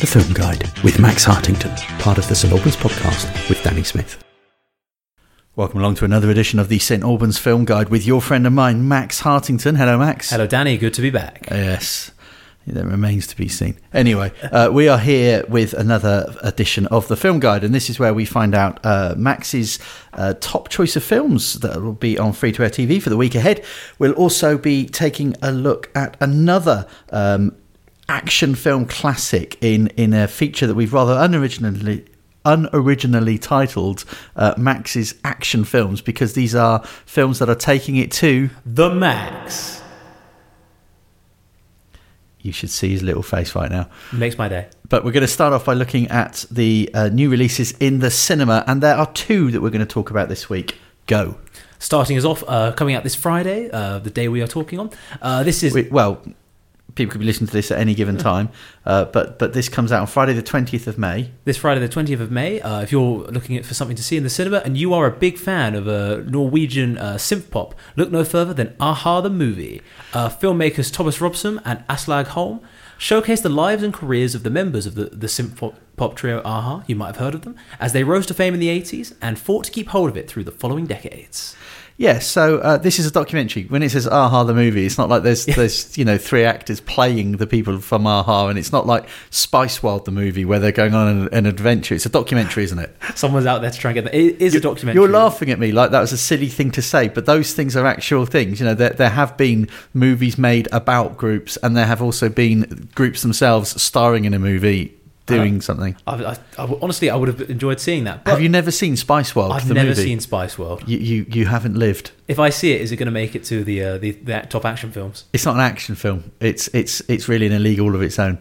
the Film Guide with Max Hartington, part of the St Albans Podcast with Danny Smith. Welcome along to another edition of the St Albans Film Guide with your friend and mine, Max Hartington. Hello, Max. Hello, Danny. Good to be back. Yes. That remains to be seen. Anyway, we are here with another edition of the Film Guide, and this is where we find out Max's top choice of films that will be on free-to-air TV for the week ahead. We'll also be taking a look at another action film classic in a feature that we've rather unoriginally titled Max's Action Films, because these are films that are taking it to the max. You should see his little face right now. Makes my day. But we're going to start off by looking at the new releases in the cinema, and there are two that we're going to talk about this week. Go. Starting us off, coming out this Friday, the day we are talking on. This is... Well, people could be listening to this at any given time, but this comes out on Friday the 20th of May. This Friday the 20th of May, if you're looking for something to see in the cinema, and you are a big fan of Norwegian synth pop, look no further than A-Ha the Movie. Filmmakers Thomas Robson and Aslaug Holm showcase the lives and careers of the members of the synth pop trio A-Ha, you might have heard of them, as they rose to fame in the 80s and fought to keep hold of it through the following decades. Yeah, so this is a documentary. When it says A-ha the Movie, it's not like there's three actors playing the people from A-ha, and it's not like Spice World the Movie where they're going on an adventure. It's a documentary, isn't it? Someone's out there to try and get that. It is a documentary. You're laughing at me like that was a silly thing to say, but those things are actual things. You know, there have been movies made about groups, and there have also been groups themselves starring in a movie. Doing something. Honestly, I would have enjoyed seeing that. Have you never seen Spice World? I've never seen Spice World. You haven't lived. If I see it, is it going to make it to the top action films? It's not an action film. It's really an illegal all of its own.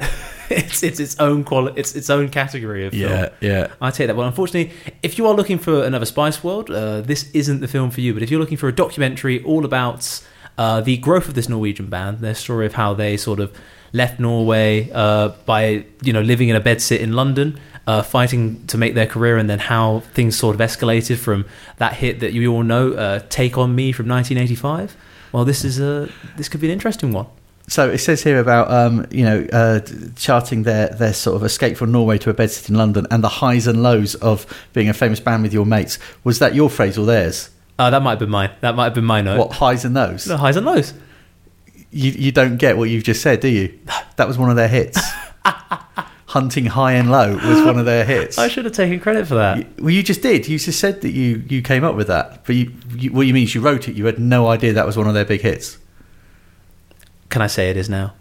it's its own quality. It's its own category of film. Yeah. I take that one. Unfortunately, if you are looking for another Spice World, this isn't the film for you. But if you're looking for a documentary all about the growth of this Norwegian band, their story of how they sort of left Norway by living in a bedsit in London, fighting to make their career, and then how things sort of escalated from that hit that you all know, Take On Me from 1985. Well, this could be an interesting one. So it says here about charting their sort of escape from Norway to a bedsit in London, and the highs and lows of being a famous band with your mates. Was that your phrase or theirs? That might have been mine. That might have been my note. What, highs and lows? No, highs and lows. You don't get what you've just said, do you? That was one of their hits. Hunting High and Low was one of their hits. I should have taken credit for that. Well, you just did. You just said that you came up with that. But you mean is you wrote it. You had no idea that was one of their big hits. Can I say it is now?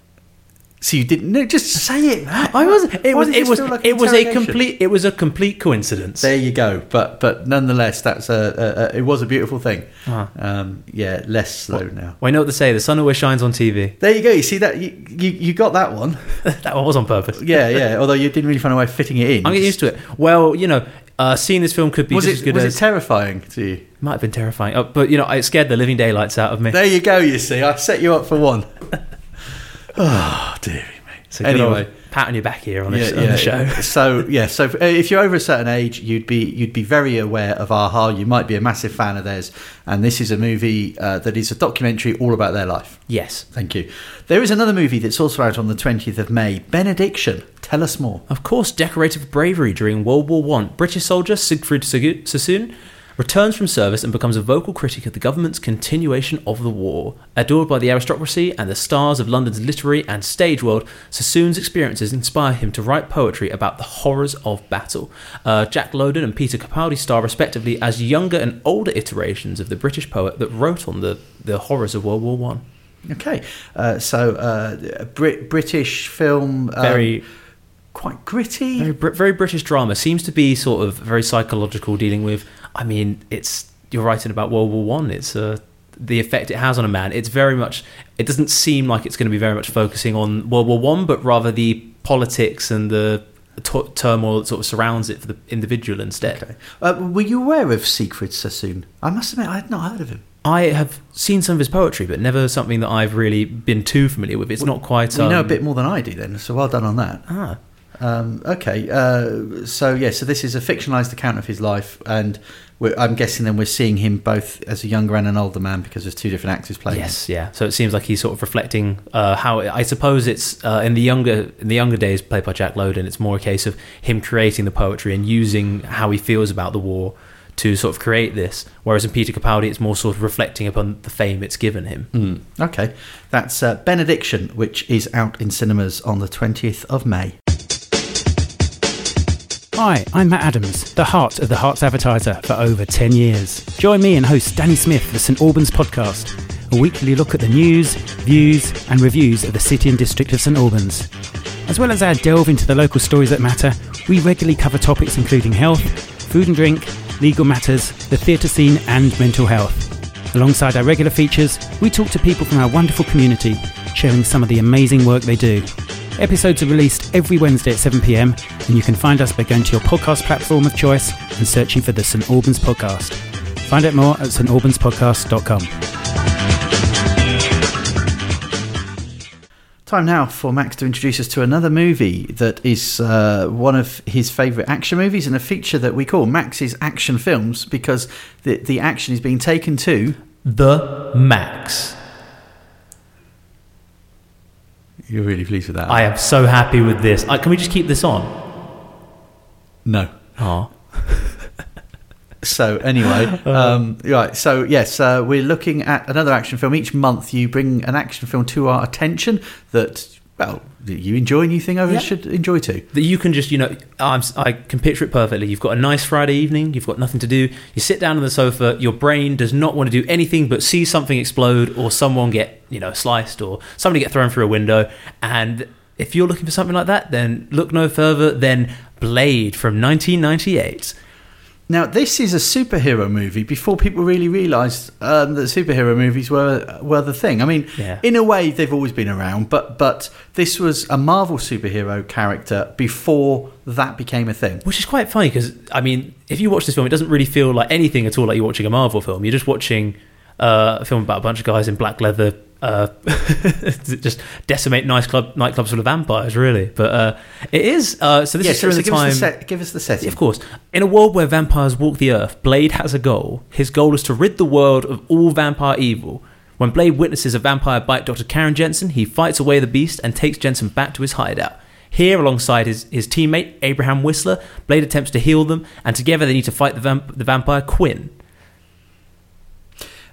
So you didn't? No, just say it, man. I wasn't. It was a complete coincidence. There you go. But nonetheless, that's it was a beautiful thing. Uh-huh. Less slow now. Well, I know what to say. The sun always shines on TV. There you go. You see that? You got that one. That one was on purpose. Yeah. Although you didn't really find a way of fitting it in. I'm getting used to it. Well, seeing this film could be just as good as... Was it terrifying to you? It might have been terrifying. But it scared the living daylights out of me. There you go. You see, I set you up for one. Oh, dearie me. So anyway, pat on your back here on the show. So if you're over a certain age, you'd be very aware of A-ha. You might be a massive fan of theirs, and this is a movie that is a documentary all about their life. Yes, thank you. There is another movie that's also out on the 20th of May, Benediction. Tell us more. Of course, decorated for bravery during World War I, British soldier Siegfried Sassoon returns from service and becomes a vocal critic of the government's continuation of the war. Adored by the aristocracy and the stars of London's literary and stage world, Sassoon's experiences inspire him to write poetry about the horrors of battle. Jack Lowden and Peter Capaldi star respectively as younger and older iterations of the British poet that wrote on the horrors of World War I. Okay, British film... very... quite gritty. Very British drama. Seems to be sort of very psychological, dealing with... I mean, you're writing about World War I. It's the effect it has on a man. It's very much... It doesn't seem like it's going to be very much focusing on World War I, but rather the politics and the turmoil that sort of surrounds it for the individual instead. Okay. Were you aware of Siegfried Sassoon? I must admit, I had not heard of him. I have seen some of his poetry, but never something that I've really been too familiar with. It's not quite... You know a bit more than I do then, so well done on that. Ah. Okay, so this is a fictionalised account of his life, and I'm guessing then we're seeing him both as a younger and an older man because there's two different actors playing. Yes, yeah. So it seems like he's sort of reflecting how I suppose it's in the younger days, played by Jack Lowden. It's more a case of him creating the poetry and using how he feels about the war to sort of create this. Whereas in Peter Capaldi, it's more sort of reflecting upon the fame it's given him. Mm. Okay, that's Benediction, which is out in cinemas on the 20th of May. Hi, I'm Matt Adams, the heart of the Hearts Advertiser for over 10 years. Join me and host Danny Smith for St Albans Podcast, a weekly look at the news, views and reviews of the city and district of St Albans. As well as our delve into the local stories that matter, we regularly cover topics including health, food and drink, legal matters, the theatre scene and mental health. Alongside our regular features, we talk to people from our wonderful community, sharing some of the amazing work they do. Episodes are released every Wednesday at 7pm, and you can find us by going to your podcast platform of choice and searching for the St Albans Podcast. Find out more at stalbanspodcast.com. Time now for Max to introduce us to another movie that is one of his favourite action movies, and a feature that we call Max's Action Films because the action is being taken to... The Max. You're really pleased with that. I am so happy with this. Can we just keep this on? No. Oh. So anyway, right. So yes, we're looking at another action film. Each month you bring an action film to our attention that, well, you enjoy and you think others should enjoy too. That you can just, I can picture it perfectly. You've got a nice Friday evening. You've got nothing to do. You sit down on the sofa. Your brain does not want to do anything but see something explode or someone get, sliced or somebody get thrown through a window. And if you're looking for something like that, then look no further than Blade from 1998. Now, this is a superhero movie before people really realised that superhero movies were the thing. I mean, in a way, they've always been around, but this was a Marvel superhero character before that became a thing. Which is quite funny because, I mean, if you watch this film, it doesn't really feel like anything at all like you're watching a Marvel film. You're just watching a film about a bunch of guys in black leather just decimate nightclubs full of vampires, really. But it is so this is during the time. Give us the setting. Of course, in a world where vampires walk the earth, Blade has a goal. His goal is to rid the world of all vampire evil. When Blade witnesses a vampire bite Dr. Karen Jensen, he fights away the beast and takes Jensen back to his hideout. Here, alongside his teammate Abraham Whistler, Blade attempts to heal them, and together they need to fight the vampire Quinn.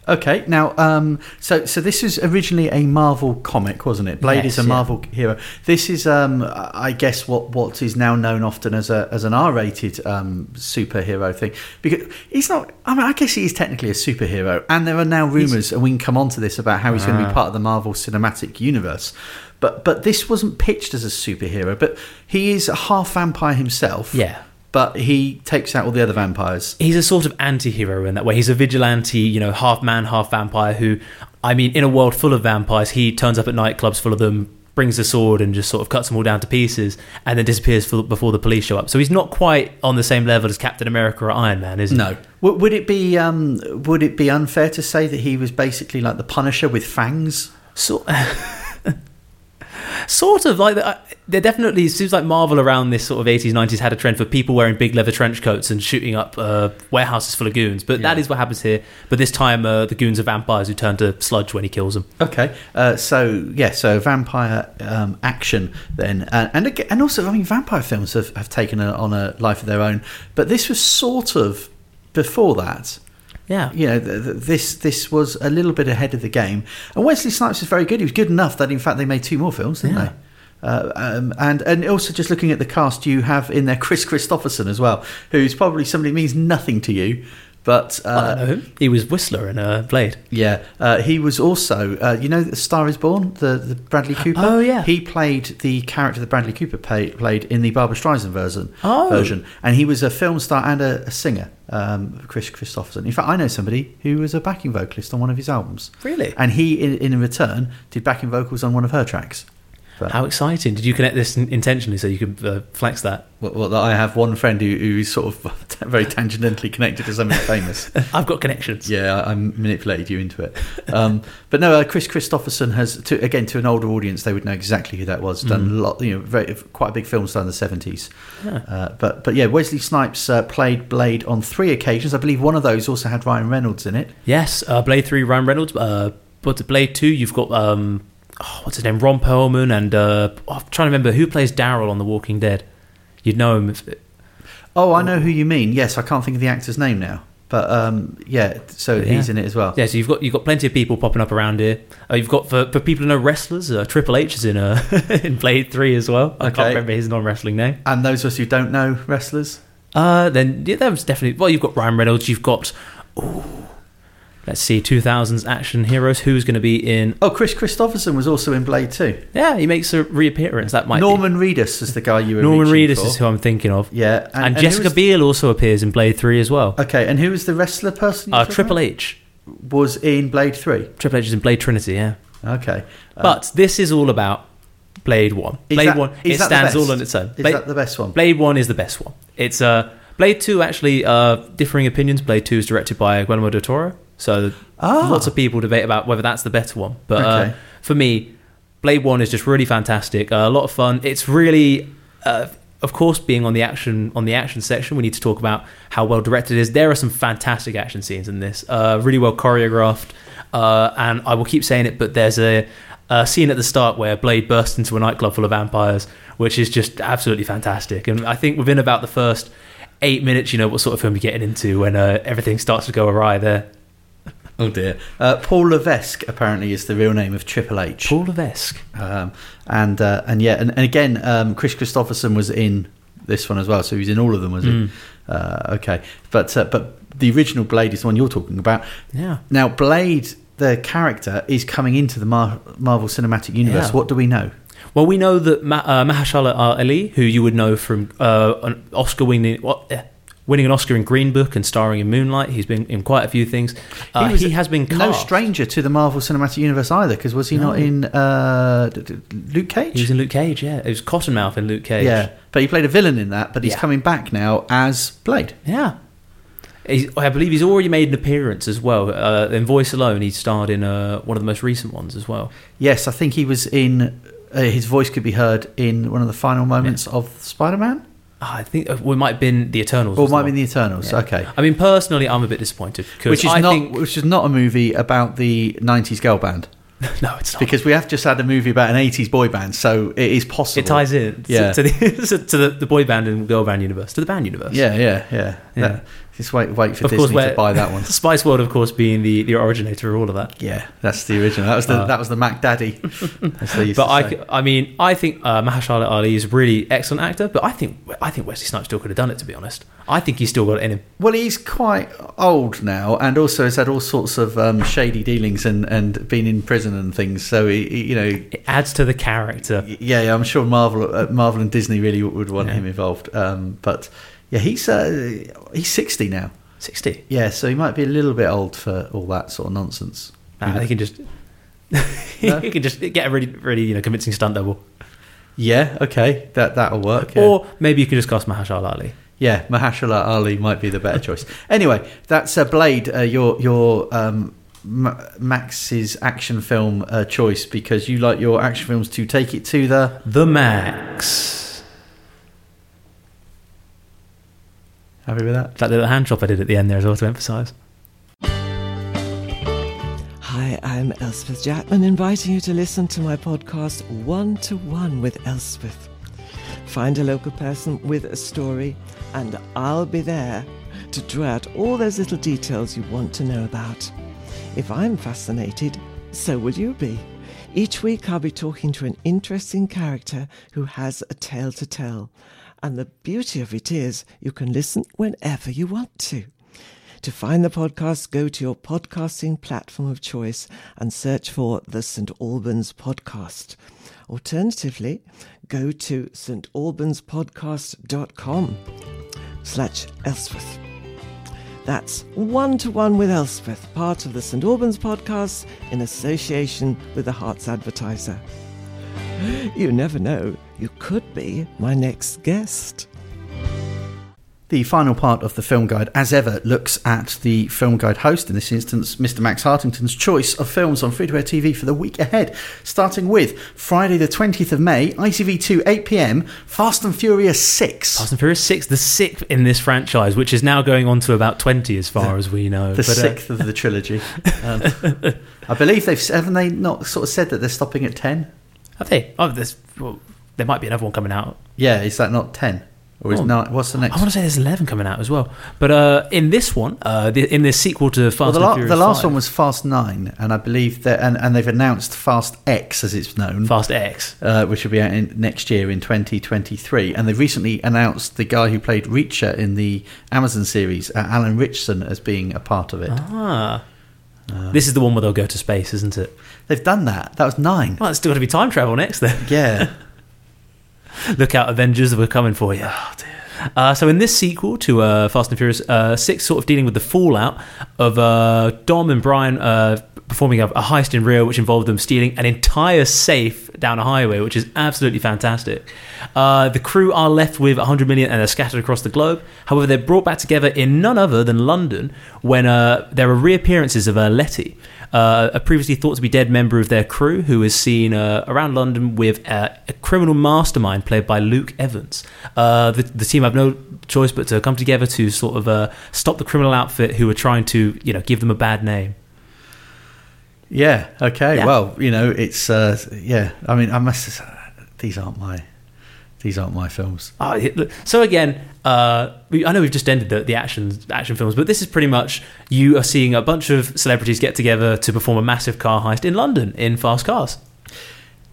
Okay, now, so this is originally a Marvel comic, wasn't it? Blade is a Marvel hero. This is, I guess, what is now known often as an R-rated superhero thing. Because he's not... I mean, I guess he is technically a superhero, and there are now rumours, and we can come on to this, about how he's going to be part of the Marvel Cinematic Universe. But this wasn't pitched as a superhero, but he is a half-vampire himself. Yeah. But he takes out all the other vampires. He's a sort of anti-hero in that way. He's a vigilante, half man, half vampire who, I mean, in a world full of vampires, he turns up at nightclubs full of them, brings a sword and just sort of cuts them all down to pieces and then disappears before the police show up. So he's not quite on the same level as Captain America or Iron Man, is he? No. Would it be unfair to say that he was basically like the Punisher with fangs? Sort of like there definitely seems like Marvel around this sort of 80s 90s had a trend for people wearing big leather trench coats and shooting up warehouses full of goons, but that is what happens here. But this time the goons are vampires who turn to sludge when he kills them. So vampire action then, and also, I mean, vampire films have taken on a life of their own, but this was sort of before that. Yeah, this was a little bit ahead of the game, and Wesley Snipes is very good. He was good enough that in fact they made 2 more films, didn't they? And also just looking at the cast you have in there, Kris Kristofferson as well, who's probably somebody who means nothing to you, but I don't know him. He was Whistler in Blade. Yeah, he was also The Star Is Born, the Bradley Cooper. Oh yeah, he played the character that Bradley Cooper played in the Barbra Streisand version, and he was a film star and a singer. Kris Kristofferson. In fact, I know somebody who was a backing vocalist on one of his albums. Really? And he, in return, did backing vocals on one of her tracks. But how exciting. Did you connect this intentionally so you could flex that? Well, I have one friend who sort of very tangentially connected to something famous. I've got connections. Yeah, I manipulated you into it. But no, Kris Kristofferson has, to an older audience, they would know exactly who that was. Done a lot, quite a big film star in the 70s. Yeah. But yeah, Wesley Snipes played Blade on 3 occasions. I believe one of those also had Ryan Reynolds in it. Yes, Blade 3, Ryan Reynolds. But Blade 2, you've got... what's his name? Ron Perlman, and I'm trying to remember who plays Daryl on The Walking Dead. You'd know him. I know who you mean. Yes, I can't think of the actor's name now, but he's in it as well. Yeah, so you've got plenty of people popping up around here. You've got for people who know wrestlers, Triple H is in in Blade 3 as well. I can't remember his non-wrestling name. And those of us who don't know wrestlers, that was definitely. Well, you've got Ryan Reynolds. You've got. Let's see, 2000s action heroes. Who's going to be in... Oh, Kris Kristofferson was also in Blade 2. Yeah, he makes a reappearance. That might be... Norman Reedus is the guy you were Norman Reedus for. Is who I'm thinking of. Yeah. And Jessica Biel also appears in Blade 3 as well. Okay, and who was the wrestler person? Triple H. Was in Blade 3? Triple H is in Blade Trinity, yeah. Okay. But this is all about Blade 1. It stands all on its own. Is that the best one? Blade 1 is the best one. It's Blade 2, actually, differing opinions. Blade 2 is directed by Guillermo del Toro. So lots of people debate about whether that's the better one. But for me, Blade 1 is just really fantastic. A lot of fun. It's really, of course, being on the action section, we need to talk about how well directed it is. There are some fantastic action scenes in this. Really well choreographed. And I will keep saying it, but there's a scene at the start where Blade bursts into a nightclub full of vampires, which is just absolutely fantastic. And I think within about the first 8 minutes, you know what sort of film you're getting into when everything starts to go awry there. Oh dear. Paul Levesque apparently is the real name of Triple H. Paul Levesque. Kris Kristofferson was in this one as well, so he's in all of them, was he? Okay. But the original Blade is the one you're talking about. Yeah. Now Blade, the character, is coming into the Marvel Cinematic Universe. Yeah. What do we know? Well, we know that Mahershala Ali, who you would know from an Oscar-winning... winning an Oscar in Green Book and starring in Moonlight. He's been in quite a few things. He has been cast. No stranger to the Marvel Cinematic Universe either, because was he not in Luke Cage? He was in Luke Cage, yeah. It was Cottonmouth in Luke Cage. Yeah, but he played a villain in that, but he's coming back now as Blade. Yeah. I believe he's already made an appearance as well. In Voice Alone, he starred in one of the most recent ones as well. Yes, I think he was in... his voice could be heard in one of the final moments of Spider-Man. I think we might have been The Eternals. Or it might have been The Eternals, yeah. Okay. I mean, personally, I'm a bit disappointed. Which is not a movie about the 90s girl band. No, it's not. Because we have just had a movie about an 80s boy band, so it is possible. It ties in to the boy band and girl band universe, to the band universe. Yeah. Just wait for Disney to buy that one. Spice World, of course, being the originator of all of that. Yeah, that's the original. That was the Mac Daddy. I think Mahershala Ali is a really excellent actor, but I think Wesley Snipes still could have done it, to be honest. I think he's still got it in him. Well, he's quite old now, and also has had all sorts of shady dealings and been in prison and things. So it adds to the character. Yeah, I'm sure Marvel and Disney really would want him involved, but. Yeah, he's 60 now. 60? Yeah, so he might be a little bit old for all that sort of nonsense. He can just get a really, really convincing stunt double. Yeah, okay, that'll work. Yeah. Or maybe you can just cast Mahershala Ali. Yeah, Mahershala Ali might be the better choice. Anyway, that's Blade, your Max's action film choice, because you like your action films to take it to the max. Happy with that? That little hand drop I did at the end there as well to emphasise. Hi, I'm Elspeth Jackman, inviting you to listen to my podcast, One to One with Elspeth. Find a local person with a story, and I'll be there to draw out all those little details you want to know about. If I'm fascinated, so will you be. Each week I'll be talking to an interesting character who has a tale to tell. And the beauty of it is you can listen whenever you want to. To find the podcast, go to your podcasting platform of choice and search for the St Albans Podcast. Alternatively, go to stalbanspodcast.com/Elspeth. That's One to One with Elspeth, part of the St Albans Podcast in association with the Hearts Advertiser. You never know, you could be my next guest. The final part of the film guide, as ever, looks at the film guide host, in this instance, Mr. Max Hartington's choice of films on free-to-air TV for the week ahead, starting with Friday the 20th of May, ITV2, 8pm, Fast and Furious 6. Fast and Furious 6, the sixth in this franchise, which is now going on to about 20 as far as we know. The sixth of the trilogy. I believe they've, haven't they not sort of said that they're stopping at 10? Have they? Oh, well, there might be another one coming out. Yeah, is that not 10? Or is not, what's the next? I want to say there's 11 coming out as well. But in this one, in this sequel to Fast and Furious, the last 5, one was Fast 9, and I believe that, and they've announced Fast X as it's known, Fast X, which will be out next year in 2023. And they've recently announced the guy who played Reacher in the Amazon series, Alan Richson, as being a part of it. Ah. This is the one where they'll go to space, isn't it? They've done that. That was 9. Well, it's still got to be time travel next then. Yeah. Look out, Avengers, we're coming for you. Oh, dear. So in this sequel to Fast and Furious 6, sort of dealing with the fallout of Dom and Brian performing a heist in Rio, which involved them stealing an entire safe down a highway, which is absolutely fantastic. The crew are left with 100 million and they're scattered across the globe. However, they're brought back together in none other than London when there are reappearances of Letty, a previously thought to be dead member of their crew who is seen around London with a criminal mastermind played by Luke Evans. The team have no choice but to come together to sort of stop the criminal outfit who are trying to, you know, give them a bad name. Yeah, okay, yeah. Well, you know, it's, yeah, I mean, I must say, these aren't my films. So again, I know we've just ended the action films, but this is pretty much you are seeing a bunch of celebrities get together to perform a massive car heist in London in fast cars.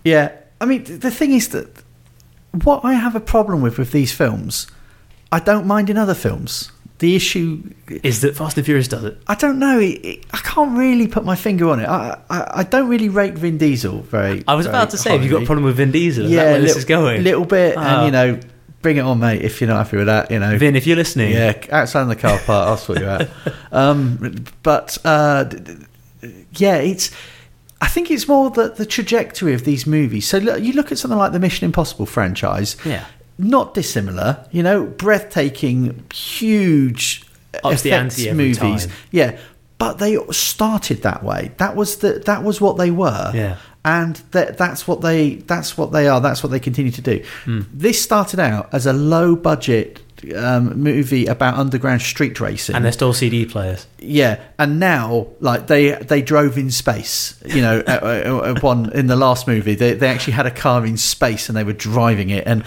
Yeah, I mean, the thing is that what I have a problem with these films, I don't mind in other films. The issue is that Fast and Furious does it. I don't know. I can't really put my finger on it. I don't really rate Vin Diesel very. I was very about to say, highly. Have you got a problem with Vin Diesel? Yeah, is that where this is going? A little bit, and you know, bring it on, mate. If you're not happy with that, you know, Vin, if you're listening, yeah, outside the car park, I'll sort you out. Yeah, it's. I think it's more the trajectory of these movies. So you look at something like the Mission Impossible franchise. Yeah. Not dissimilar, you know, breathtaking, huge ups effects the ante movies. Time. Yeah, but they started that way. That was what they were. Yeah, and that's what they are. That's what they continue to do. Mm. This started out as a low budget movie about underground street racing, and they're still CD players. Yeah, and now like they drove in space. You know, one in the last movie they actually had a car in space and they were driving it, and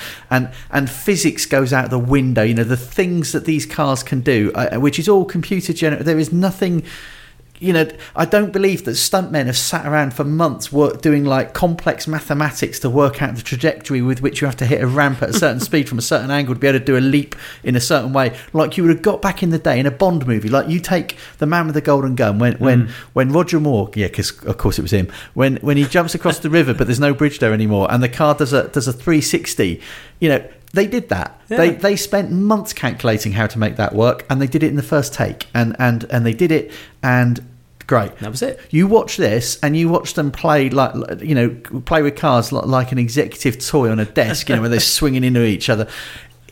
physics goes out the window. You know, the things that these cars can do, which is all computer generated. There is nothing. You know, I don't believe that stuntmen have sat around for months doing like complex mathematics to work out the trajectory with which you have to hit a ramp at a certain speed from a certain angle to be able to do a leap in a certain way, like you would have got back in the day in a Bond movie. Like you take The Man with the Golden Gun when Roger Moore, yeah, because of course it was him, when he jumps across the river but there's no bridge there anymore and the car does a 360. You know, they did that. Yeah. They spent months calculating how to make that work, and they did it in the first take, and they did it, and great. That was it. You watch this, and you watch them play like, you know, play with cars like an executive toy on a desk, you know, where they're swinging into each other.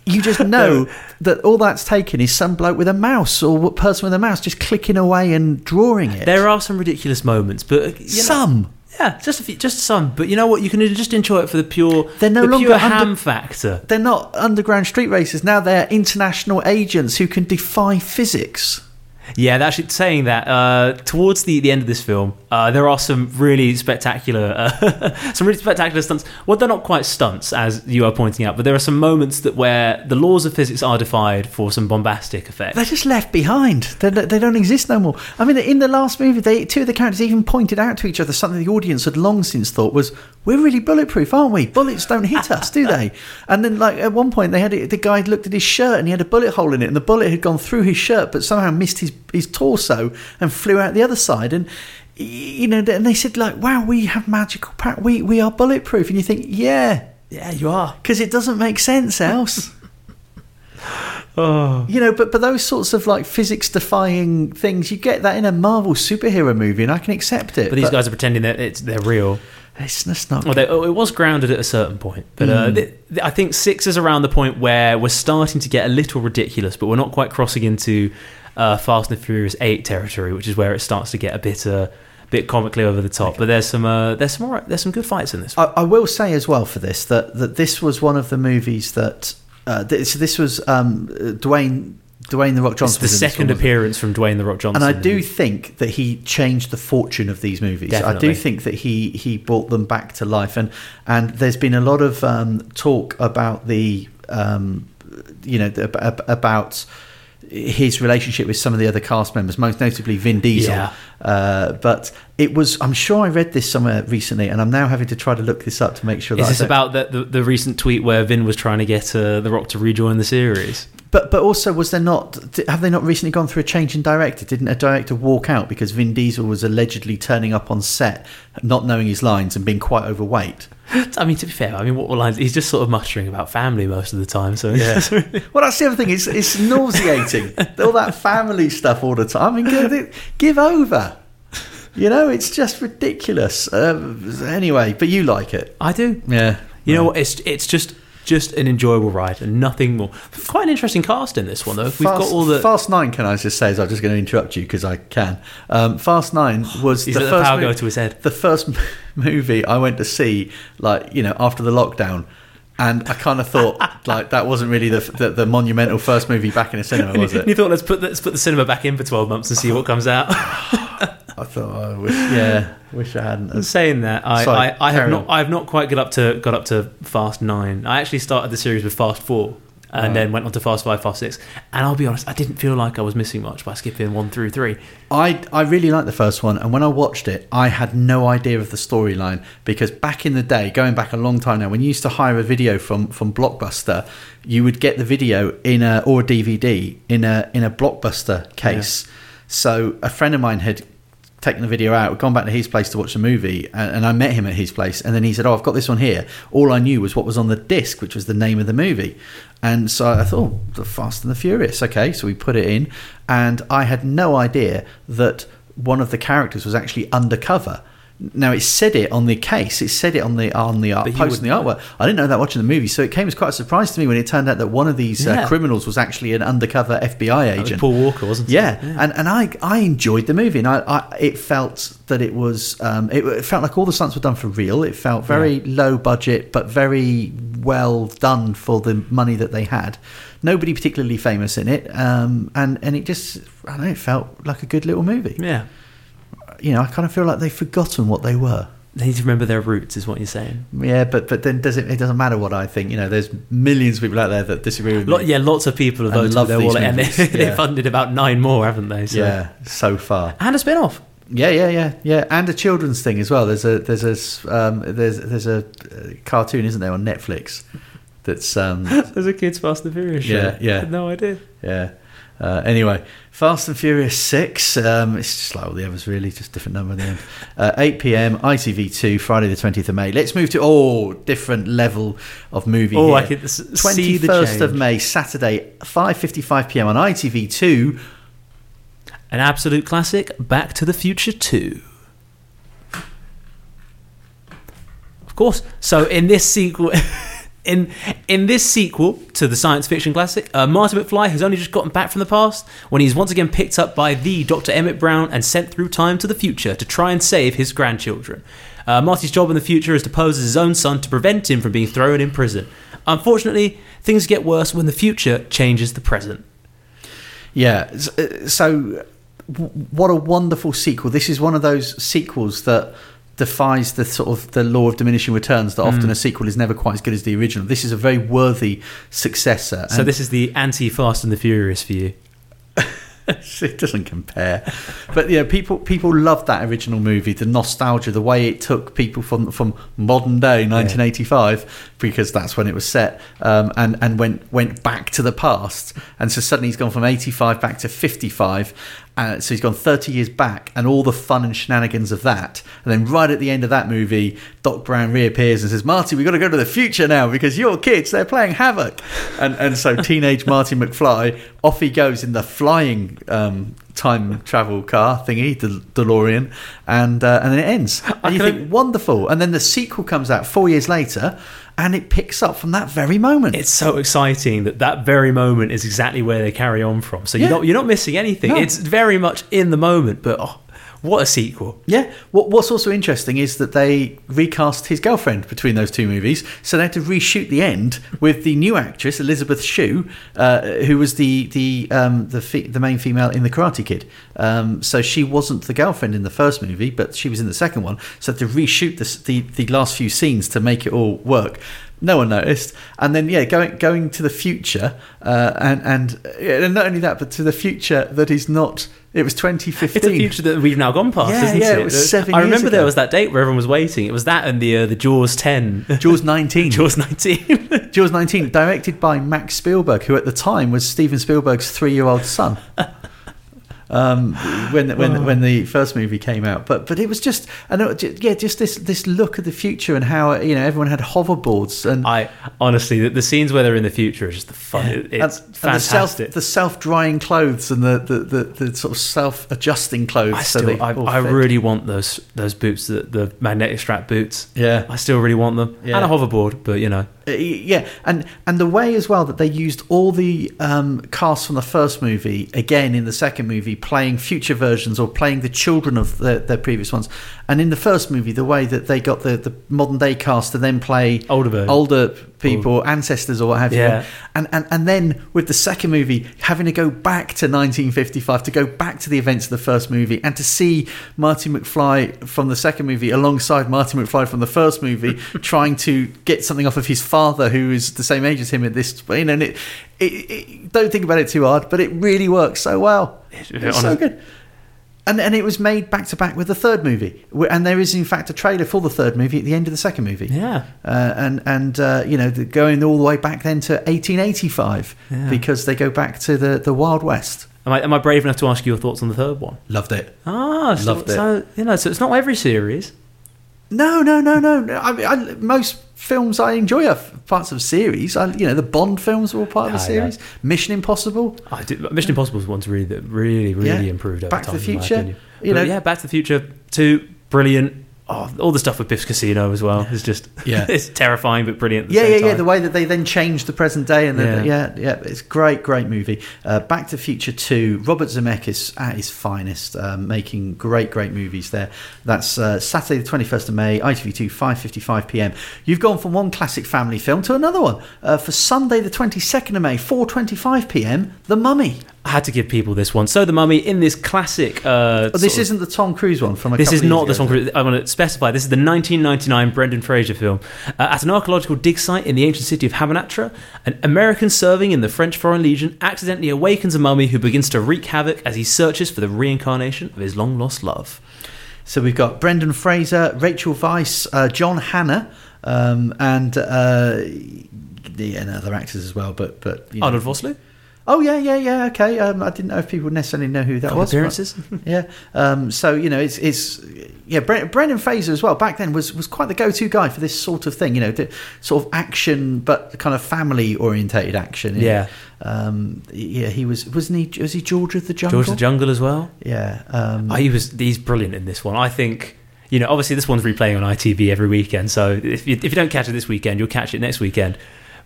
You just know that all that's taken is some bloke with a mouse or person with a mouse just clicking away and drawing it. There are some ridiculous moments, but you know, some. Yeah, just some. But you know what? You can just enjoy it for the pure, longer ham factor. They're not underground street racers. Now they're international agents who can defy physics. Yeah, actually saying that, towards the end of this film, there are some really spectacular stunts. Well, they're not quite stunts, as you are pointing out, but there are some moments that where the laws of physics are defied for some bombastic effect. They're just left behind. They don't exist no more. I mean, in the last movie, two of the characters even pointed out to each other something the audience had long since thought was, we're really bulletproof, aren't we? Bullets don't hit us, do they? And then, like, at one point, they had the guy looked at his shirt and he had a bullet hole in it, and the bullet had gone through his shirt but somehow missed his torso and flew out the other side. And you know, and they said like, wow, we have magical power, we are bulletproof. And you think, yeah you are, because it doesn't make sense else. Oh, you know, but those sorts of like physics defying things, you get that in a Marvel superhero movie and I can accept it, but these guys are pretending that they're real. It's not good. Although it was grounded at a certain point, but I think 6 is around the point where we're starting to get a little ridiculous, but we're not quite crossing into Fast and Furious 8 territory, which is where it starts to get a bit comically over the top. Okay. But there's some good fights in this one. I will say as well for this that this was one of the movies that this was Dwayne The Rock Johnson. It's the second appearance from Dwayne The Rock Johnson. And I do think that he changed the fortune of these movies. Definitely. I do think that he brought them back to life. And there's been a lot of talk about about his relationship with some of the other cast members, most notably Vin Diesel. Yeah. But it was, I'm sure I read this somewhere recently, and I'm now having to try to look this up to make sure. Is this about the recent tweet where Vin was trying to get The Rock to rejoin the series? But also, have they not recently gone through a change in director? Didn't a director walk out because Vin Diesel was allegedly turning up on set, not knowing his lines and being quite overweight? I mean, to be fair, what lines? He's just sort of muttering about family most of the time. So yeah. Well, that's the other thing. It's nauseating. All that family stuff all the time. I mean, give over. You know, it's just ridiculous. Anyway, but you like it. I do. Yeah. You know what? It's just. Just an enjoyable ride and nothing more. Quite an interesting cast in this one, though. We've got all the Fast 9. Can I just say, as I'm just going to interrupt you because I can. Fast 9 was the first power go to his head. The first movie I went to see, after the lockdown, and I kind of thought that wasn't really the monumental first movie back in a cinema, was it? You thought let's put the cinema back in for 12 months and see what comes out. I thought I wish. Yeah, wish I hadn't. In saying that, I have not quite got up to Fast 9. I actually started the series with Fast 4 and then went on to Fast 5, Fast 6. And I'll be honest, I didn't feel like I was missing much by skipping 1 through 3. I really liked the first one, and when I watched it, I had no idea of the storyline because back in the day, going back a long time now, when you used to hire a video from Blockbuster, you would get the video or a DVD in a Blockbuster case. Yeah. So a friend of mine had taken the video out, gone back to his place to watch the movie, and I met him at his place, and then he said, I've got this one here. All I knew was what was on the disc, which was the name of the movie. And so I thought, The Fast and the Furious, okay, so we put it in, and I had no idea that one of the characters was actually undercover. Now, it said it on the case, it said it on the art post and the artwork. I didn't know that watching the movie, so it came as quite a surprise to me when it turned out that one of these criminals was actually an undercover FBI agent. That was Paul Walker, wasn't it? Yeah. And I enjoyed the movie, and it felt that it was it felt like all the stunts were done for real. It felt very low budget, but very well done for the money that they had. Nobody particularly famous in it, and it just, I don't know, it felt like a good little movie. Yeah. I kind of feel like they've forgotten what they were. They need to remember their roots, is what you're saying. Yeah, but then it doesn't matter what I think. There's millions of people out there that disagree with me. Yeah, lots of people have voted their wallet, and they've funded about 9 more, haven't they? So. Yeah, so far. And a spin-off. Yeah, and a children's thing as well. There's a cartoon, isn't there, on Netflix? That's there's a kids Fast and Furious show. Yeah. I had no idea. Yeah. Anyway, Fast and Furious 6, it's just like all the others really, just different number in the end. 8 p.m, ITV2, Friday the 20th of May. Let's move to different level of movie here. I could see the change. 21st of May, Saturday, 5:55 p.m. on ITV2. An absolute classic, Back to the Future 2. Of course. So in this sequel... In this sequel to the science fiction classic, Marty McFly has only just gotten back from the past when he's once again picked up by the Dr. Emmett Brown and sent through time to the future to try and save his grandchildren. Marty's job in the future is to pose as his own son to prevent him from being thrown in prison. Unfortunately, things get worse when the future changes the present. Yeah, so what a wonderful sequel. This is one of those sequels that defies the sort of the law of diminishing returns, that often a sequel is never quite as good as the original. This is a very worthy successor. And so this is the anti-Fast and the Furious for you. It doesn't compare, but people love that original movie, the nostalgia, the way it took people from modern day 1985, because that's when it was set, and went back to the past, and so suddenly he's gone from 85 back to 55, so he's gone 30 years back, and all the fun and shenanigans of that, and then right at the end of that movie, Doc Brown reappears and says, "Marty, we've got to go to the future now because your kids, they're playing havoc," and so teenage Marty McFly, off he goes in the flying time travel car thingy, the DeLorean, and then it ends. And you think, wonderful. And then the sequel comes out 4 years later, and it picks up from that very moment. It's so exciting that that very moment is exactly where they carry on from. So you're not missing anything. No. It's very much in the moment, but what a sequel. Yeah. What's also interesting is that they recast his girlfriend between those two movies, so they had to reshoot the end with the new actress, Elizabeth Shue, who was the main female in The Karate Kid. So she wasn't the girlfriend in the first movie, but she was in the second one, so they had to reshoot the last few scenes to make it all work. No one noticed. And then, going to the future, and not only that, but to the future that is not... It was 2015. It's a future that we've now gone past, isn't it? It was 7 years ago. I remember there was that date where everyone was waiting. It was that and the Jaws 10. Jaws 19. Jaws 19. Jaws 19, directed by Max Spielberg, who at the time was Steven Spielberg's three-year-old son. When the first movie came out, but it was just this look at the future and how everyone had hoverboards, and I honestly the scenes where they're in the future are just the fun. It's fantastic. The self-drying clothes and the sort of self-adjusting clothes. I really want those boots, the magnetic strap boots. Yeah, I still really want them, and a hoverboard, but and the way as well that they used all the cast from the first movie again in the second movie, playing future versions or playing the children of their previous ones. And in the first movie, the way that they got the modern day cast to then play older people, ancestors or what have you. And then with the second movie, having to go back to 1955, to go back to the events of the first movie and to see Marty McFly from the second movie alongside Marty McFly from the first movie trying to get something off of his father, who is the same age as him at this, and it don't think about it too hard, but it really works so well. It's so good. And it was made back-to-back with the third movie. And there is, in fact, a trailer for the third movie at the end of the second movie. Yeah. Going all the way back then to 1885, because they go back to the Wild West. Am I brave enough to ask you your thoughts on the third one? Loved it. Loved it. So it's not every series. No. I most films I enjoy are parts of series. The Bond films are all part of a series. Yeah. Mission Impossible. Mission Impossible is one that really improved over time. Back to the Future. Back to the Future 2, brilliant. All the stuff with Biff's Casino as well is just it's terrifying but brilliant at the same time. The way that they then changed the present day and then it's great movie. Back to the Future 2, Robert Zemeckis at his finest, making great movies there. That's Saturday the 21st of May, ITV2, 5:55 p.m. You've gone from one classic family film to another one for Sunday the 22nd of May, 4:25 p.m. The Mummy. I had to give people this one. So The Mummy, in this classic... this isn't the Tom Cruise one from a couple of years ago. This is not the Tom Cruise... I want to specify, this is the 1999 Brendan Fraser film. At an archaeological dig site in the ancient city of Habanatra, an American serving in the French Foreign Legion accidentally awakens a mummy who begins to wreak havoc as he searches for the reincarnation of his long-lost love. So we've got Brendan Fraser, Rachel Weisz, John Hannah, and other actors as well, but Arnold Vosloo? Oh, yeah, okay. I didn't know if people necessarily know who that was. Appearances? Yeah. Brendan Fraser as well, back then, was quite the go-to guy for this sort of thing, the sort of action, but kind of family-orientated action. Yeah. He was... Was he George of the Jungle? George of the Jungle as well? Yeah. He's brilliant in this one. I think... obviously this one's replaying on ITV every weekend, so if you don't catch it this weekend, you'll catch it next weekend.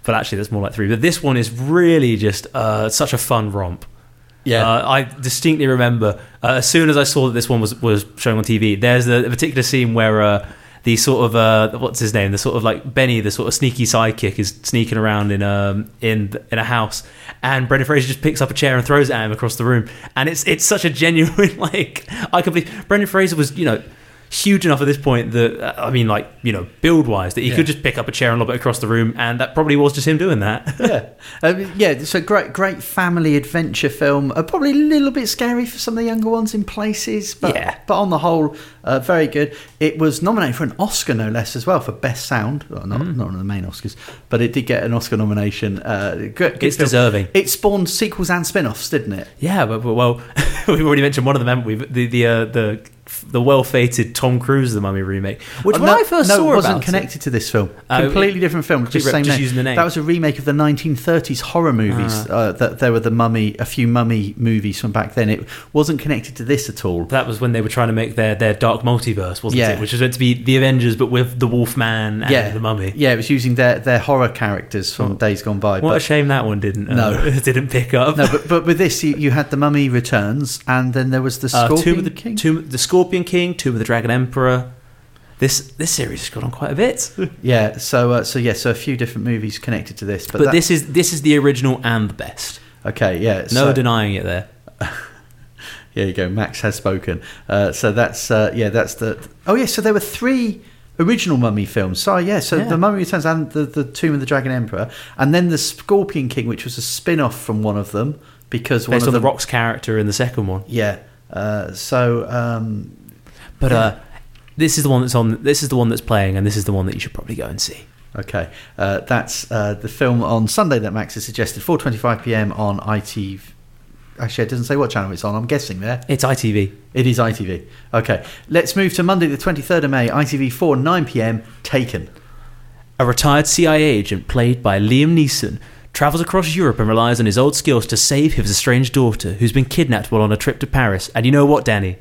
But actually, that's more like three. But this one is really just such a fun romp. Yeah, I distinctly remember as soon as I saw that this one was showing on TV. There's a particular scene where the sort of what's his name, the sort of like Benny, the sort of sneaky sidekick, is sneaking around in a house, and Brendan Fraser just picks up a chair and throws it at him across the room, and it's such a genuine I can believe Brendan Fraser was huge enough at this point that build wise that he could just pick up a chair and lob it across the room, and that probably was just him doing that. It's a great family adventure film, probably a little bit scary for some of the younger ones in places, but on the whole very good. It was nominated for an Oscar, no less, as well, for Best Sound. Well, not one of the main Oscars, but it did get an Oscar nomination. It's deserving. It spawned sequels and spin-offs, didn't it? Well we've already mentioned one of them, haven't we? The the well-fated Tom Cruise The Mummy remake, which when I first saw it wasn't connected to this film. Completely different film, just using the name. That was a remake of the 1930s horror movies. That there were the Mummy, a few Mummy movies from back then. It wasn't connected to this at all. That was when they were trying to make their dark multiverse, wasn't it? Which was meant to be the Avengers, but with the Wolfman and the Mummy. Yeah, it was using their horror characters from days gone by. What a shame that one didn't. Didn't pick up. No, but with this, you had the Mummy Returns, and then there was the Scorpion King. Scorpion King, Tomb of the Dragon Emperor. This series has gone on quite a bit. So a few different movies connected to this, but this is the original and the best. Okay, yeah, no denying it there. There you go. Max has spoken. So there were three original Mummy films. The Mummy Returns and the Tomb of the Dragon Emperor, and then the Scorpion King, which was a spin-off from one of them because based on the Rock's character in the second one. Yeah. This is the one that's on. This is the one that's playing, and this is the one that you should probably go and see. Okay, that's the film on Sunday that Max has suggested, 4:25 PM on ITV. Actually, it doesn't say what channel it's on. I'm guessing there. It's ITV. It is ITV. Okay, let's move to Monday the 23rd of May, ITV4, 9 PM. Taken. A retired CIA agent played by Liam Neeson travels across Europe and relies on his old skills to save his estranged daughter, who's been kidnapped while on a trip to Paris. And you know what, Danny?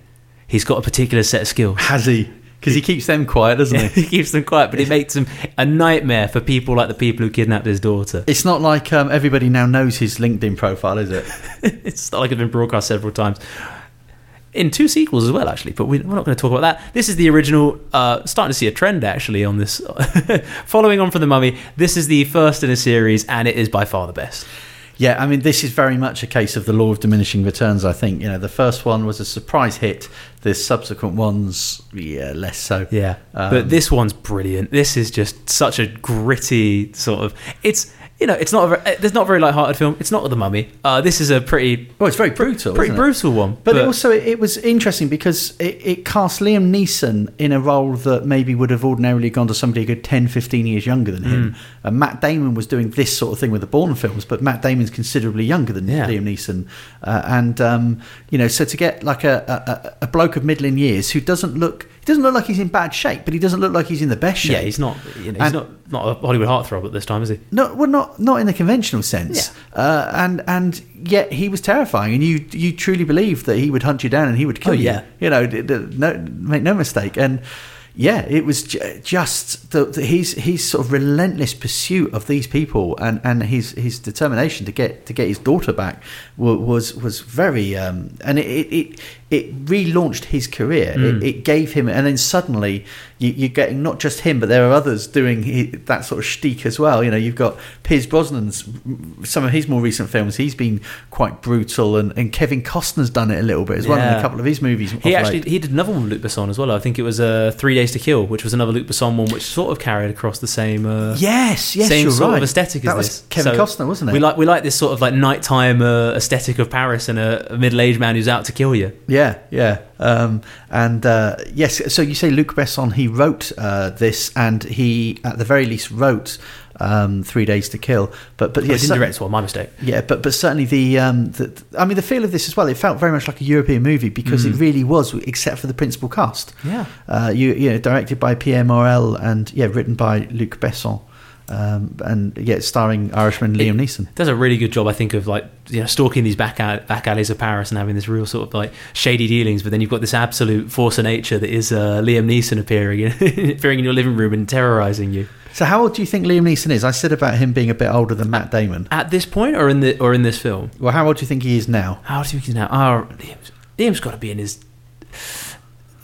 He's got a particular set of skills. Has he? Because he keeps them quiet, doesn't he? He keeps them quiet, but it makes him a nightmare for people like the people who kidnapped his daughter. It's not like everybody now knows his LinkedIn profile, is it? It's not like it's been broadcast several times. In two sequels as well, actually, but we're not going to talk about that. This is the original, starting to see a trend, actually, on this. Following on from The Mummy, this is the first in a series, and it is by far the best. Yeah, I mean, this is very much a case of the law of diminishing returns, I think. You know, the first one was a surprise hit. The subsequent ones, less so. Yeah, but this one's brilliant. This is just such a gritty sort of... It's not a very light-hearted film. It's not The Mummy. This is a pretty... Well, it's very brutal, brutal one. But also, it was interesting because it cast Liam Neeson in a role that maybe would have ordinarily gone to somebody a good 10, 15 years younger than him. And Matt Damon was doing this sort of thing with the Bourne films, but Matt Damon's considerably younger than Liam Neeson. So to get like a bloke of middling years who doesn't look like he's in bad shape, but he doesn't look like he's in the best shape. Yeah, he's not. He's not a Hollywood heartthrob at this time, is he? No, well, not in the conventional sense. Yeah. And yet he was terrifying, and you truly believed that he would hunt you down and he would kill you. You know, make no mistake. And yeah, it was just his sort of relentless pursuit of these people, and his determination to get his daughter back was very. And it relaunched his career. It gave him, and then suddenly you're getting not just him, but there are others doing that sort of shtick as well. You know, you've got Piers Brosnan's, some of his more recent films, he's been quite brutal, and Kevin Costner's done it a little bit as well in a couple of his movies. He did another one with Luc Besson as well. I think it was 3 Days to Kill, which was another Luc Besson one, which sort of carried across the same sort of aesthetic as this. That was Kevin Costner, wasn't it? We like this sort of like nighttime aesthetic of Paris and a middle-aged man who's out to kill you. Yeah. So you say Luc Besson, he wrote this, and he, at the very least, wrote 3 Days to Kill. But he didn't direct one, my mistake. Yeah, but certainly the feel of this as well, it felt very much like a European movie because it really was, except for the principal cast. Yeah. Directed by Pierre Morel and, written by Luc Besson. Starring Irishman Liam Neeson. Does a really good job, I think, of stalking these back alleys of Paris and having this real sort of like shady dealings. But then you've got this absolute force of nature that is Liam Neeson appearing in your living room and terrorising you. So how old do you think Liam Neeson is? I said about him being a bit older than Matt Damon. At this point, or in this film? Well, how old do you think he is now? How old do you think he's now? Liam's got to be in his.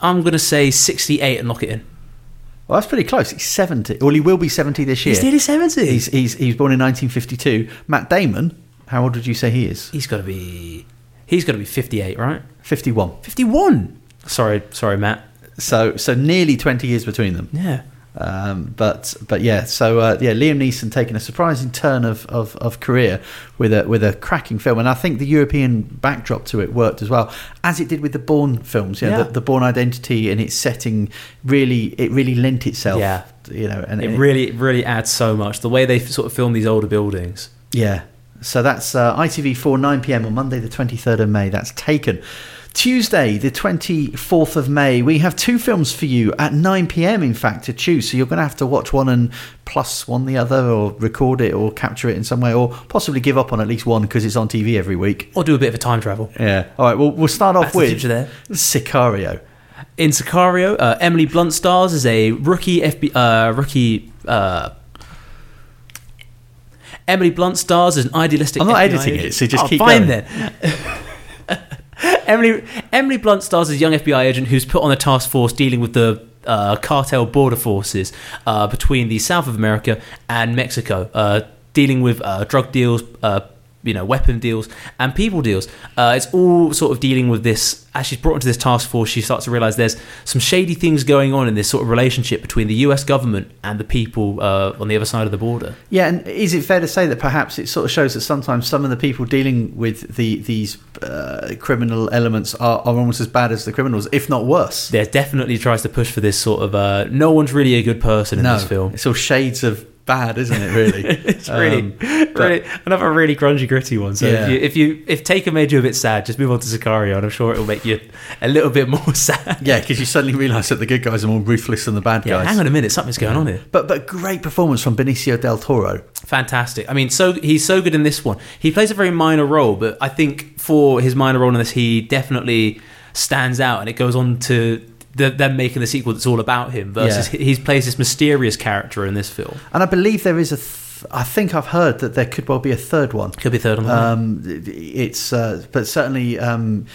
I'm going to say 68 and lock it in. Well, that's pretty close. He's 70. Well, he will be 70 this year. He's nearly 70. He was born in 1952. Matt Damon, how old did you say he is? He's got to be 58, right? 51. 51. Sorry, Matt. So nearly 20 years between them. Yeah. Liam Neeson taking a surprising turn of career with a cracking film, and I think the European backdrop to it worked as well, as it did with the Bourne films. The Bourne identity and its setting really lent itself. And it really adds so much. The way they sort of film these older buildings. Yeah. So that's ITV4 9 PM on Monday the 23rd of May. That's Taken. Tuesday, the 24th of May, we have two films for you at 9 p.m, in fact, to choose. So you're going to have to watch one and plus one the other, or record it or capture it in some way, or possibly give up on at least one because it's on TV every week. Or do a bit of a time travel. Yeah. All right, well, we'll start off with Sicario. In Sicario, Emily Blunt stars as a rookie Emily Blunt stars as an idealistic... I'm not editing it, so just keep going. Oh, fine then. Emily Blunt stars as a young FBI agent who's put on a task force dealing with the cartel border forces between the South of America and Mexico, dealing with drug deals, weapon deals and people deals. It's all sort of dealing with this. As she's brought into this task force, she starts to realise there's some shady things going on in this sort of relationship between the US government and the people on the other side of the border. Yeah, and is it fair to say that perhaps it sort of shows that sometimes some of the people dealing with these criminal elements are almost as bad as the criminals, if not worse? Yeah, definitely tries to push for this sort of no one's really a good person in this film. It's all shades of bad, isn't it, really? It's really another really grungy, gritty one. So yeah. if Taken made you a bit sad, just move on to Sicario and I'm sure it'll make you a little bit more sad. Yeah, because you suddenly realise that the good guys are more ruthless than the bad guys. Hang on a minute, something's going on here. But great performance from Benicio del Toro. Fantastic. I mean, so he's so good in this one. He plays a very minor role, but I think for his minor role in this, he definitely stands out, and it goes on to them making the sequel that's all about him versus he plays this mysterious character in this film. And I believe there is I think I've heard that there could well be a third one. Could be a third one. It's but certainly the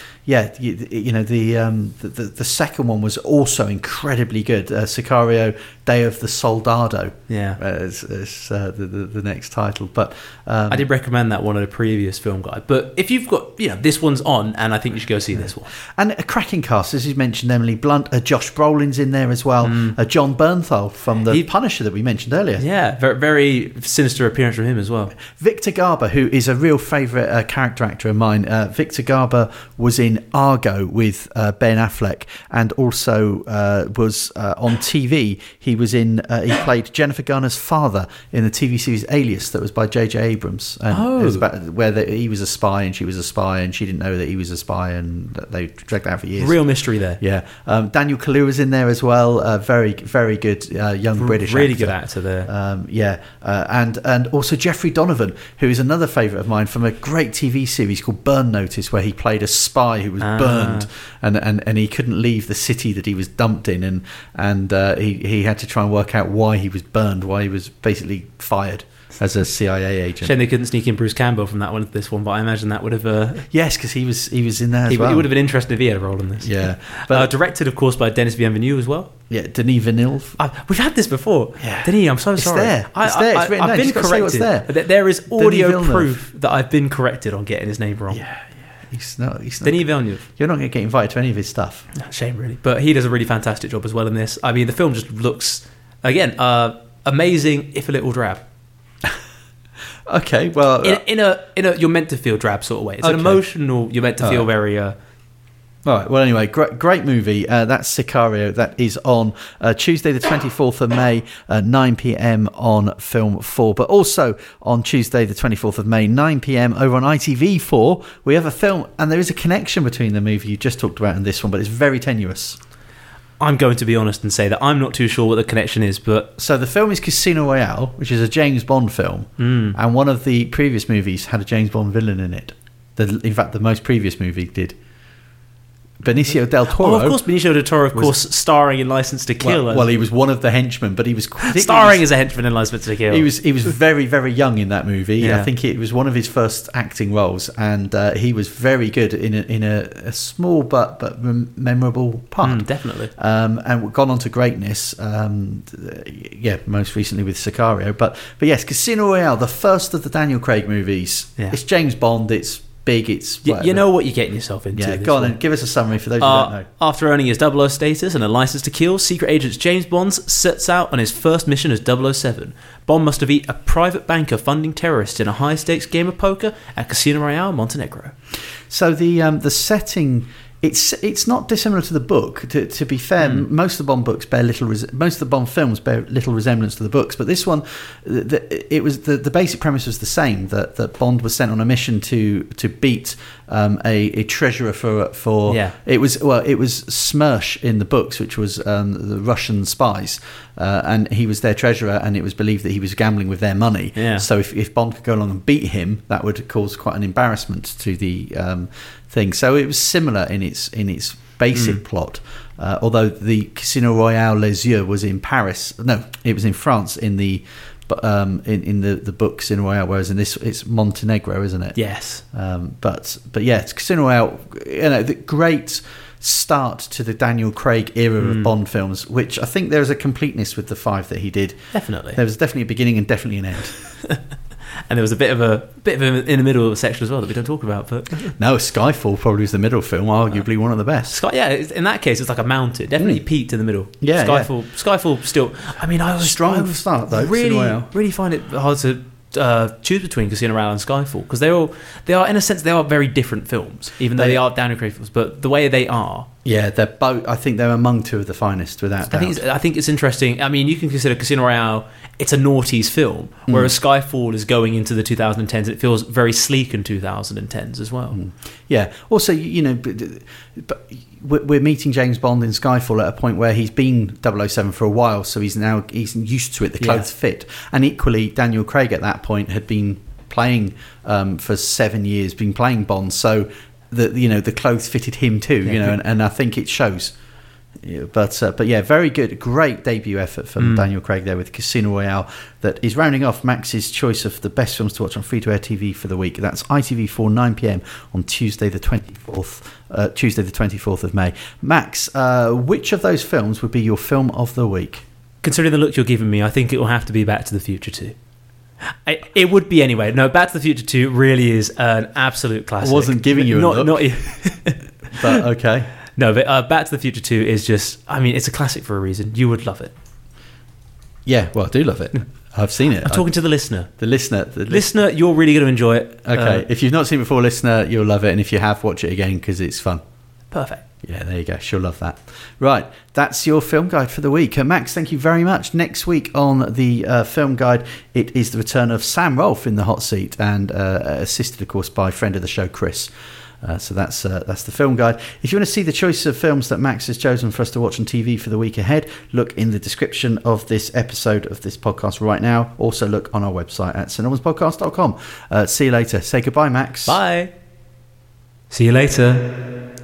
second one was also incredibly good. Sicario, Day of the Soldado. Yeah, is the next title. But I did recommend that one in a previous film guide. But if you've got this one's on, and I think you should go see this one. And a cracking cast, as you mentioned, Emily Blunt, Josh Brolin's in there as well, John Bernthal from the Punisher that we mentioned earlier. Yeah, very, very sinister appearance from him as well. Victor Garber, who is a real favourite character actor of mine. Victor Garber was in Argo with Ben Affleck, and also was on TV. He was in he played Jennifer Garner's father in the TV series Alias that was by J.J. Abrams, and it was about where he was a spy and she was a spy and she didn't know that he was a spy, and they dragged that out for years. Real mystery there. Yeah. Daniel Kaluuya was in there as well. Very, very good young British actor. Really good actor there. And also Jeffrey Donovan, who is another favourite of mine from a great TV series called Burn Notice, where he played a spy who was burned, and he couldn't leave the city that he was dumped in, and he had to try and work out why he was burned, why he was basically fired as a CIA agent. Shame they couldn't sneak in Bruce Campbell from that one to this one, but I imagine that would have... Yes, because he was in there as well. It would have been interesting if he had a role in this. Yeah. But directed, of course, by Denis Villeneuve as well. Yeah, Denis Villeneuve. We've had this before. Yeah. Denis, I'm so sorry. It's there. It's written down. I've been corrected. There is audio proof that I've been corrected on getting his name wrong. Yeah. He's not Denis Villeneuve. You're not going to get invited to any of his stuff. No, shame, really. But he does a really fantastic job as well in this. I mean, the film just looks, again, amazing, if a little drab. Okay, well... In a you're meant to feel drab sort of way. It's an emotional, you're meant to feel very... All right, well, anyway, great movie. That's Sicario. That is on Tuesday, the 24th of May, 9 p.m. on Film 4. But also on Tuesday, the 24th of May, 9 p.m. over on ITV4, we have a film, and there is a connection between the movie you just talked about and this one, but it's very tenuous. I'm going to be honest and say that I'm not too sure what the connection is, but... So the film is Casino Royale, which is a James Bond film, and one of the previous movies had a James Bond villain in it. In fact, the most previous movie did. Benicio del Toro. Oh, of course, Benicio del Toro, starring in License to Kill. Well, he was one of the henchmen, but he was... starring as a henchman in License to Kill. He was very, very young in that movie. Yeah. I think it was one of his first acting roles, and he was very good in a small but memorable part. Definitely. And gone on to greatness, most recently with Sicario. But yes, Casino Royale, the first of the Daniel Craig movies. Yeah. It's James Bond, it's... big, it's you know what you're getting yourself into. Yeah, go on and give us a summary for those who don't know. After earning his 00 status and a license to kill, secret agent James Bond sets out on his first mission as 007. Bond must defeat a private banker funding terrorists in a high-stakes game of poker at Casino Royale, Montenegro. So the setting It's not dissimilar to the book. To be fair, most of the Bond books bear little. Most of the Bond films bear little resemblance to the books. But this one, it was the basic premise was the same. That Bond was sent on a mission to beat a treasurer for. Yeah. It was Smersh in the books, which was the Russian spies, and he was their treasurer, and it was believed that he was gambling with their money. Yeah. So if Bond could go along and beat him, that would cause quite an embarrassment to the. Thing. So it was similar in its basic plot, although the Casino Royale Les Yeux was in Paris. No, it was in France in the in the book Casino Royale, whereas in this it's Montenegro, isn't it? Yes. But yeah, it's Casino Royale. You know, the great start to the Daniel Craig era of Bond films, which I think there is a completeness with the five that he did. Definitely, there was definitely a beginning and definitely an end. And there was a bit of a in the middle section as well that we don't talk about. But no, Skyfall probably was the middle film, arguably one of the best. Yeah, in that case, it's like a mountain. Definitely peaked in the middle. Yeah, Skyfall. Yeah. Skyfall still. I mean, I was strong to start though. Really find it hard to choose between Casino Royale and Skyfall because they are in a sense they are very different films, even though they are Daniel Craig films. But the way they are. Yeah, they're both. I think they're among two of the finest, without doubt. I think it's interesting. I mean, you can consider Casino Royale; it's a noughties film, whereas Skyfall is going into the 2010s. It feels very sleek in 2010s as well. Mm. Yeah. Also, you know, but we're meeting James Bond in Skyfall at a point where he's been 007 for a while, so he's used to it. The clothes fit, and equally, Daniel Craig at that point had been playing for 7 years, been playing Bond, so. The clothes fitted him too, and I think it shows. Yeah, but yeah, very good, great debut effort from Daniel Craig there with Casino Royale. That is rounding off Max's choice of the best films to watch on free-to-air TV for the week. That's ITV4 9 PM on Tuesday the 24th of May. Max, which of those films would be your film of the week? Considering the look you're giving me, I think it will have to be Back to the Future 2. It would be anyway. No, Back to the Future 2 really is an absolute classic. I wasn't giving you a look. But okay. No, but Back to the Future 2 is just, I mean, it's a classic for a reason. You would love it. Yeah, well, I do love it. I've seen it. I'm talking to the listener. The listener, you're really going to enjoy it. Okay. If you've not seen it before, listener, you'll love it. And if you have, watch it again because it's fun. Perfect. Yeah, there you go. She'll love that. Right, that's your film guide for the week. Max, thank you very much. Next week on the film guide, it is the return of Sam Rolfe in the hot seat and assisted, of course, by friend of the show, Chris. So that's the film guide. If you want to see the choice of films that Max has chosen for us to watch on TV for the week ahead, look in the description of this episode of this podcast right now. Also look on our website at StAlbansPodcast.com. See you later. Say goodbye, Max. Bye. See you later.